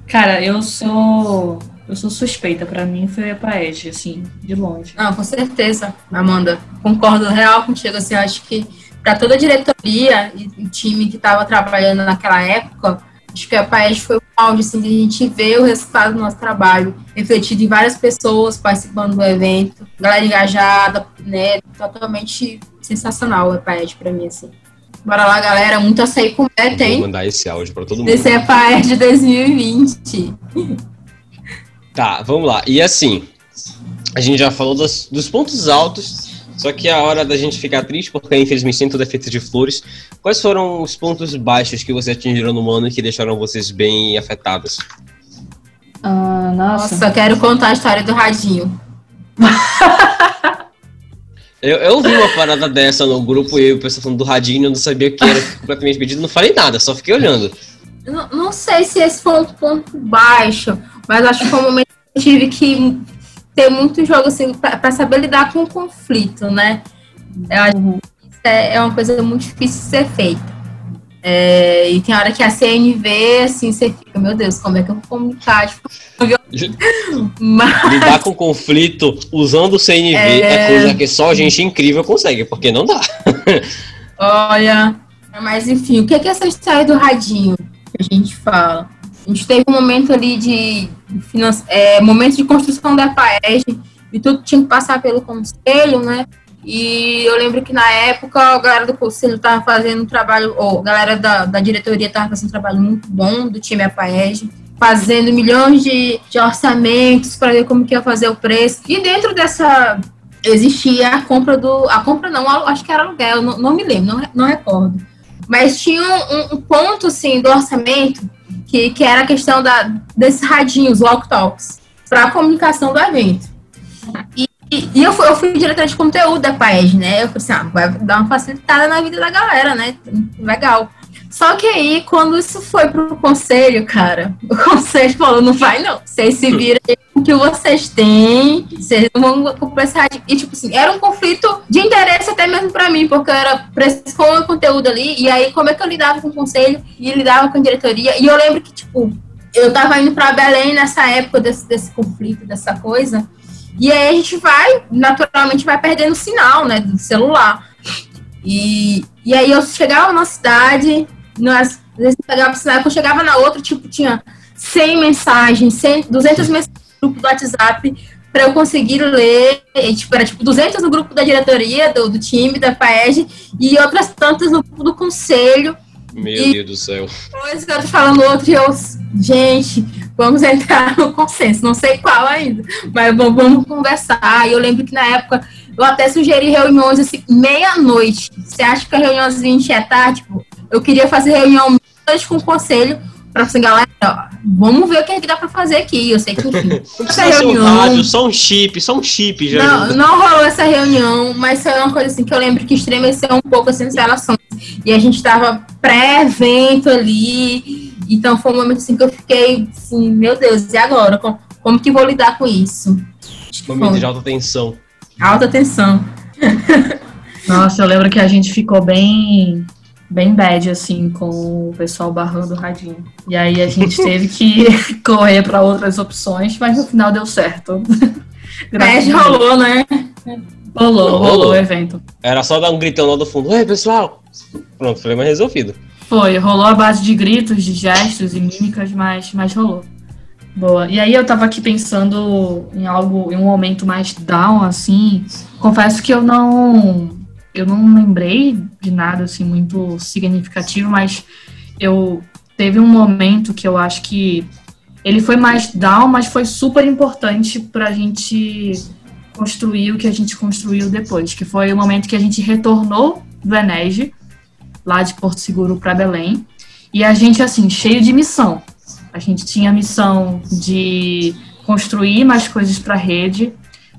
Cara, eu sou eu sou suspeita. Pra mim, foi a Paege, assim, de longe. Não, com certeza, Amanda. Concordo real contigo. Assim, eu acho que pra toda a diretoria e o time que tava trabalhando naquela época, acho que a Paege foi o auge, assim, de a gente ver o resultado do nosso trabalho, refletido em várias pessoas participando do evento, galera engajada, né, totalmente... sensacional a Paed pra mim, assim. Bora lá, galera, muito açaí com meta, hein? Vou mandar esse áudio pra todo mundo. Esse é a Paed dois mil e vinte. Tá, vamos lá. E assim, a gente já falou dos, dos pontos altos, só que é a hora da gente ficar triste, porque infelizmente tem tudo é feito de flores. Quais foram os pontos baixos que vocês atingiram no ano e que deixaram vocês bem afetados? Ah, nossa. Nossa, quero contar a história do radinho. Eu, eu vi uma parada dessa no grupo e o pessoal falando do radinho, eu não sabia o que era, completamente perdido, não falei nada, só fiquei olhando. Não, não sei se esse foi um ponto baixo, mas acho que foi um momento que eu tive que ter muito jogo, assim, pra, pra saber lidar com o conflito, né? Eu acho que isso é, é uma coisa muito difícil de ser feita. É, e tem hora que a C N V, assim, você fica, meu Deus, como é que eu vou comunicar? Tipo, mas... lidar com conflito usando o C N V é... é coisa que só gente incrível consegue, porque não dá. Olha, mas enfim, o que é que essa história do radinho que a gente fala? A gente teve um momento ali de finance... é, momento de construção da Paes e tudo tinha que passar pelo conselho, né? E eu lembro que na época a galera do Conselho estava fazendo um trabalho, ou a galera da, da diretoria estava fazendo um trabalho muito bom do time Apaeg, fazendo milhões de, de orçamentos para ver como que ia fazer o preço. E dentro dessa existia a compra do... A compra não, acho que era aluguel, não, não me lembro, não, não recordo. Mas tinha um, um ponto assim, do orçamento que, que era a questão da, desses radinhos, walk-talks, para a comunicação do evento. E E, e eu fui, eu fui diretora de conteúdo da Paege, né? Eu falei assim, ah, vai dar uma facilitada na vida da galera, né? Legal. Só que aí, quando isso foi pro conselho, cara, o conselho falou, não vai não, vocês se viram aí com o que vocês têm, vocês vão começar... E, tipo assim, era um conflito de interesse até mesmo pra mim, porque eu era com o conteúdo ali, e aí como é que eu lidava com o conselho e lidava com a diretoria. E eu lembro que, tipo, eu tava indo pra Belém nessa época desse, desse conflito, dessa coisa, e aí a gente vai, naturalmente, vai perdendo o sinal, né, do celular. E, e aí eu chegava na cidade, nós, às vezes eu pegava o sinal, quando eu chegava na outra, tipo, tinha cem mensagens, cem, duzentas mensagens no grupo do WhatsApp para eu conseguir ler, e, tipo, era tipo duzentas no grupo da diretoria, do, do time, da P A E G, e outras tantas no grupo do conselho. Meu e, Deus do céu. Depois eu tô falando outro e eu, gente, vamos entrar no consenso, não sei qual ainda, mas bom, vamos conversar. E eu lembro que na época eu até sugeri reuniões assim, meia-noite. Você acha que a reunião às vinte é tarde? Tipo, eu queria fazer reunião meia-noite com o conselho, pra assim, galera, ó, vamos ver o que, é que dá pra fazer aqui. Eu sei que, enfim, essa reunião... Um rádio, só um chip, só um chip já. Não, não rolou essa reunião, mas foi uma coisa assim que eu lembro que estremeceu um pouco assim, as relações. E a gente tava pré-evento ali, então foi um momento assim que eu fiquei assim, meu Deus, e agora? Como, como que vou lidar com isso? Momento de alta tensão. Alta tensão. Nossa, eu lembro que a gente ficou bem... bem bad, assim, com o pessoal barrando o radinho. E aí a gente teve que correr para outras opções, mas no final deu certo. Nerd rolou, né? Rolou, rolou, rolou o evento. Era só dar um gritão lá do fundo, ei, pessoal! Pronto, problema resolvido. Foi, rolou a base de gritos, de gestos e mímicas, mas, mas rolou. Boa. E aí eu tava aqui pensando em algo, em um momento mais down, assim. Confesso que eu não... Eu não lembrei de nada, assim, muito significativo, mas eu teve um momento que eu acho que ele foi mais down, mas foi super importante pra gente construir o que a gente construiu depois, que foi o momento que a gente retornou do Enérgia, lá de Porto Seguro pra Belém, e a gente, assim, cheio de missão. A gente tinha a missão de construir mais coisas pra rede,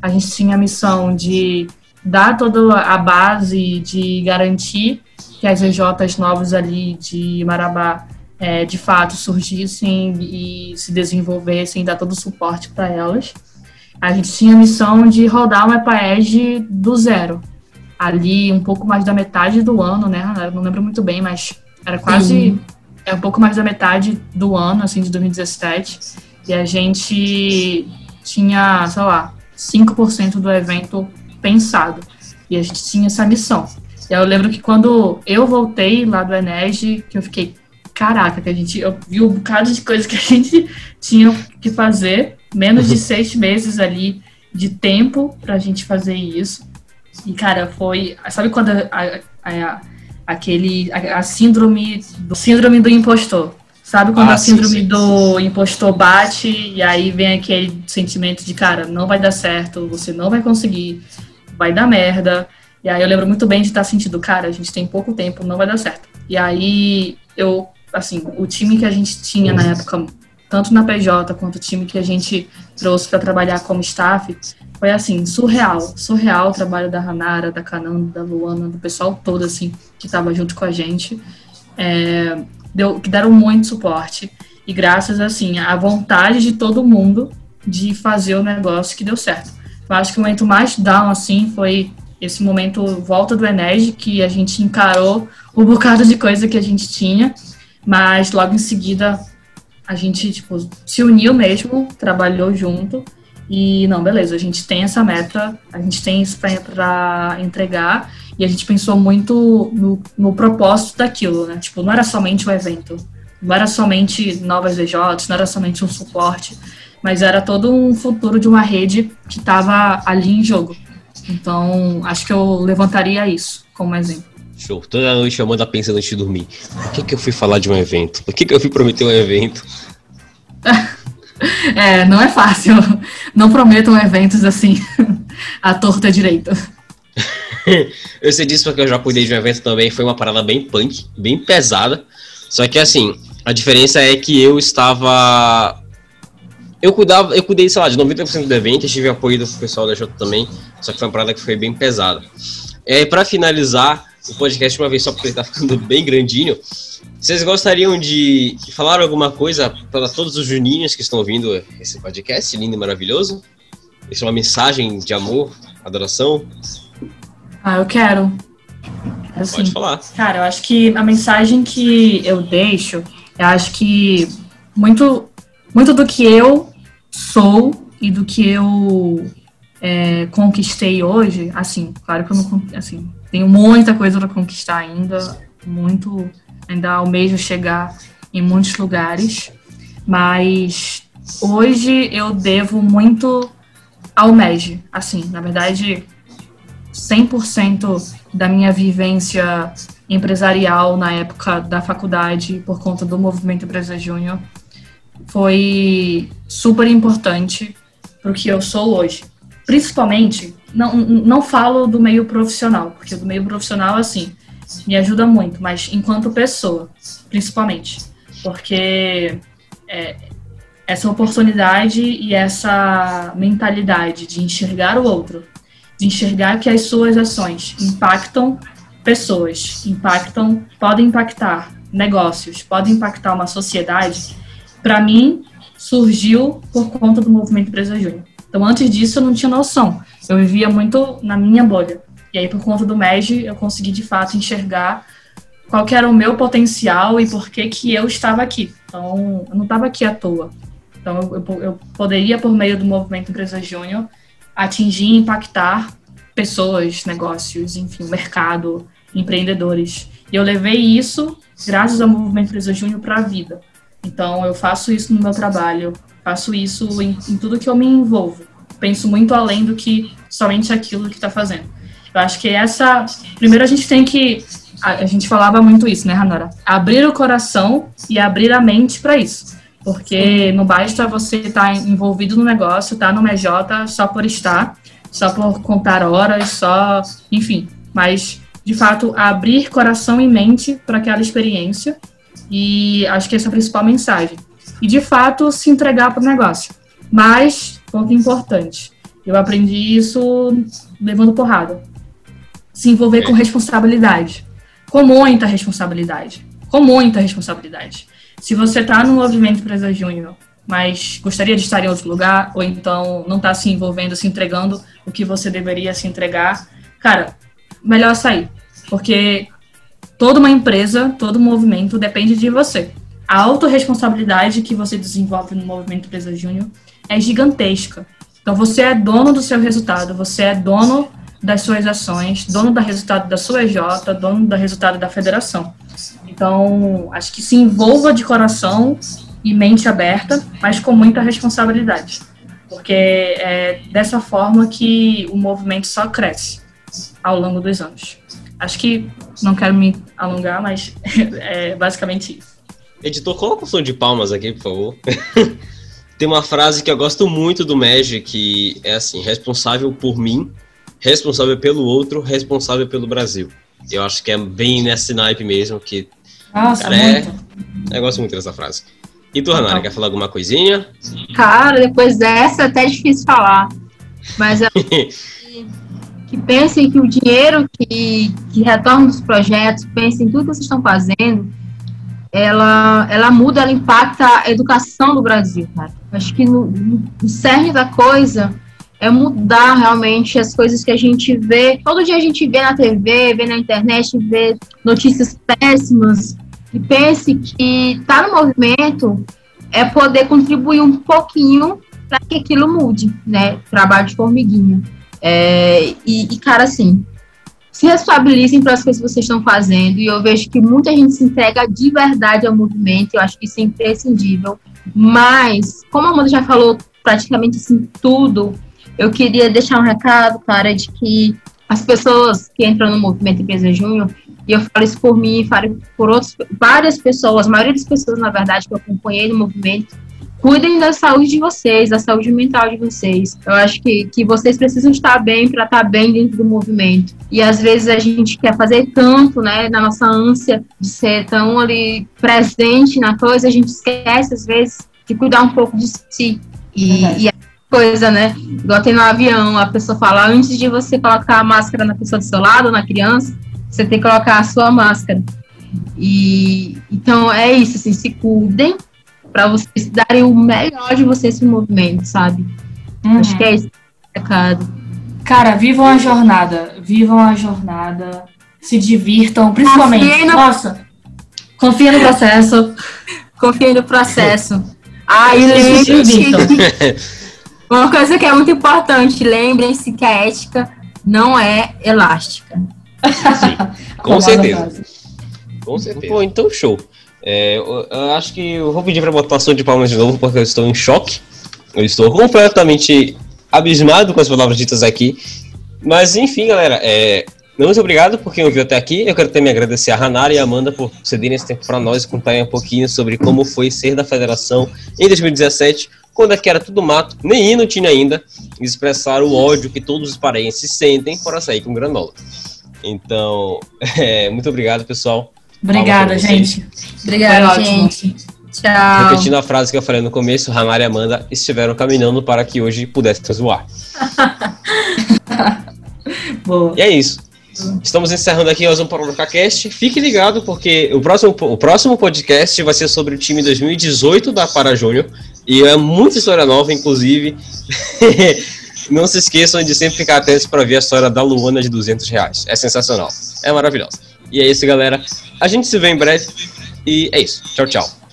a gente tinha a missão de... dar toda a base de garantir que as E Js novas ali de Marabá é, de fato surgissem e se desenvolvessem, dar todo o suporte para elas. A gente tinha a missão de rodar uma E P A E G do zero, ali um pouco mais da metade do ano, né? Eu não lembro muito bem, mas era quase Sim. é um pouco mais da metade do ano, assim, de dois mil e dezessete, e a gente tinha, sei lá, cinco por cento do evento pensado. E a gente tinha essa missão. E eu lembro que quando eu voltei lá do Eneg, que eu fiquei, caraca, que a gente, eu vi um bocado de coisa que a gente tinha que fazer, menos de seis meses ali de tempo pra gente fazer isso. E, cara, foi, sabe quando a, a, a, aquele, a, a síndrome, do, síndrome do impostor. Sabe quando ah, a síndrome sim, sim, do impostor bate e aí vem aquele sentimento de, cara, não vai dar certo, você não vai conseguir, vai dar merda. E aí eu lembro muito bem de estar sentindo, cara, a gente tem pouco tempo, não vai dar certo. E aí eu, assim, o time que a gente tinha na época, tanto na P J quanto o time que a gente trouxe para trabalhar como staff, foi assim, surreal, surreal o trabalho da Hanara, da Cananda, da Luana, do pessoal todo, assim, que estava junto com a gente. É... Deu, que deram muito suporte e graças, assim, à vontade de todo mundo de fazer o negócio que deu certo. Eu acho que o momento mais down, assim, foi esse momento volta do Eneg, que a gente encarou o bocado de coisa que a gente tinha, mas logo em seguida a gente, tipo, se uniu mesmo, trabalhou junto e, não, beleza, a gente tem essa meta, a gente tem isso para entregar. E a gente pensou muito no, no propósito daquilo, né? Tipo, não era somente o evento, não era somente novas E Js, não era somente um suporte, mas era todo um futuro de uma rede que estava ali em jogo. Então, acho que eu levantaria isso como exemplo. Show. Toda noite a Amanda pensa antes de dormir. Por que que eu fui falar de um evento? Por que que eu fui prometer um evento? É, não é fácil. Não prometam eventos assim, à torta direita. Eu sei disso porque eu já cuidei de um evento também, foi uma parada bem punk, bem pesada. Só que assim, a diferença é que eu estava... Eu cuidava, eu cuidei, sei lá, de noventa por cento do evento, eu tive apoio do pessoal da J também, só que foi uma parada que foi bem pesada. E aí, pra finalizar, o podcast uma vez só, porque ele tá ficando bem grandinho. Vocês gostariam de falar alguma coisa para todos os juninhos que estão ouvindo esse podcast lindo e maravilhoso? Isso é uma mensagem de amor, adoração? Ah, eu quero. Assim, pode falar. Cara, eu acho que a mensagem que eu deixo, eu acho que muito, muito do que eu sou e do que eu é, conquistei hoje, assim, claro que eu não, assim, tenho muita coisa para conquistar ainda, muito, ainda almejo chegar em muitos lugares, mas hoje eu devo muito ao MEG, assim, na verdade, cem por cento da minha vivência empresarial na época da faculdade, por conta do movimento Brasil Júnior, foi super importante para o que eu sou hoje. Principalmente, não, não falo do meio profissional, porque do meio profissional, assim, me ajuda muito, mas enquanto pessoa, principalmente, porque é, essa oportunidade e essa mentalidade de enxergar o outro, de enxergar que as suas ações impactam pessoas, impactam, podem impactar negócios, podem impactar uma sociedade, para mim, surgiu por conta do movimento Brasil Júnior. Então, antes disso, eu não tinha noção. Eu vivia muito na minha bolha. E aí, por conta do MEG, eu consegui, de fato, enxergar qual que era o meu potencial e por que que eu estava aqui. Então, eu não estava aqui à toa. Então, eu, eu poderia, por meio do movimento Brasil Júnior, atingir e impactar pessoas, negócios, enfim, mercado, empreendedores. E eu levei isso, graças ao Movimento Brasil Júnior, para a vida. Então, eu faço isso no meu trabalho, faço isso em, em tudo que eu me envolvo. Penso muito além do que somente aquilo que está fazendo. Eu acho que essa... Primeiro, a gente tem que... A, a gente falava muito isso, né, Hanara? Abrir o coração e abrir a mente para isso. Porque não basta você estar envolvido no negócio, estar no M J só por estar, só por contar horas, só, enfim. Mas, de fato, abrir coração e mente para aquela experiência. E acho que essa é a principal mensagem. E, de fato, se entregar para o negócio. Mas, ponto importante, eu aprendi isso levando porrada. Se envolver com responsabilidade. Com muita responsabilidade. Com muita responsabilidade. Se você está no movimento Brasil Júnior, mas gostaria de estar em outro lugar, ou então não está se envolvendo, se entregando o que você deveria se entregar, cara, melhor sair. Porque toda uma empresa, todo movimento depende de você. A autorresponsabilidade que você desenvolve no movimento Brasil Júnior é gigantesca. Então você é dono do seu resultado, você é dono das suas ações, dono do resultado da sua E J, dono do resultado da federação. Então, acho que se envolva de coração e mente aberta, mas com muita responsabilidade. Porque é dessa forma que o movimento só cresce ao longo dos anos. Acho que, não quero me alongar, mas é basicamente isso. Editor, coloca um som de palmas aqui, por favor. Tem uma frase que eu gosto muito do MEG, que é assim, responsável por mim, responsável pelo outro, responsável pelo Brasil. Eu acho que é bem nesse naipe mesmo, que... Nossa, cara, é... Eu gosto muito dessa frase. E tu, Hanara, quer falar alguma coisinha? Cara, depois dessa até é difícil falar. Mas é que, que pensem que o dinheiro que, que retorna dos projetos, pensem em tudo que vocês estão fazendo, ela, ela muda, ela impacta a educação do Brasil, cara. Acho que no, no cerne da coisa é mudar realmente as coisas que a gente vê. Todo dia a gente vê na T V, vê na internet, vê notícias péssimas. E pense que estar no movimento é poder contribuir um pouquinho para que aquilo mude, né? Trabalho de formiguinha. É, e, e, cara, assim, se responsabilizem para as coisas que vocês estão fazendo. E eu vejo que muita gente se entrega de verdade ao movimento. Eu acho que isso é imprescindível. Mas, como a Amanda já falou praticamente assim, tudo... Eu queria deixar um recado, cara, de que as pessoas que entram no movimento Brasil Júnior, e eu falo isso por mim, falo por outras, várias pessoas, a maioria das pessoas, na verdade, que eu acompanhei no movimento, cuidem da saúde de vocês, da saúde mental de vocês. Eu acho que, que vocês precisam estar bem para estar bem dentro do movimento. E às vezes a gente quer fazer tanto, né, na nossa ânsia de ser tão ali presente na coisa, a gente esquece, às vezes, de cuidar um pouco de si. E, e coisa, né? Igual tem no avião, a pessoa fala, antes de você colocar a máscara na pessoa do seu lado, na criança, você tem que colocar a sua máscara. E, então, é isso, assim, se cuidem para vocês darem o melhor de vocês no movimento, sabe? Uhum. Acho que é isso. Cara, vivam a jornada, vivam a jornada, se divirtam, principalmente. Confiem no... Nossa, confiem no processo. Confiem no processo. Ai, ah, gente, se divirtam. Uma coisa que é muito importante, lembrem-se que a ética não é elástica. Sim, com certeza. Com certeza. Pô, então show. É, eu, eu acho que eu vou pedir para botar ação de palmas de novo, porque eu estou em choque. Eu estou completamente abismado com as palavras ditas aqui. Mas enfim, galera, é, muito obrigado por quem ouviu até aqui. Eu quero também agradecer a Hanara e a Amanda por cederem esse tempo para nós e contarem um pouquinho sobre como foi ser da federação em dois mil e dezessete, quando aqui era tudo mato, nem hino tinha ainda, e expressar o ódio que todos os paraenses sentem para sair com granola. Então, é, muito obrigado, pessoal. Obrigada, gente. Obrigada, gente. Tchau. Repetindo a frase que eu falei no começo, Hanara e Amanda estiveram caminhando para que hoje pudéssemos voar. Boa. E é isso. Estamos encerrando aqui mais um Polaroca Cast. Fique ligado, porque o próximo, o próximo podcast vai ser sobre o time dois mil e dezoito da Pará Júnior. E é muita história nova, inclusive. Não se esqueçam de sempre ficar atentos para ver a história da Luana de duzentos reais. É sensacional. É maravilhosa. E é isso, galera. A gente se vê em breve. E é isso. Tchau, tchau.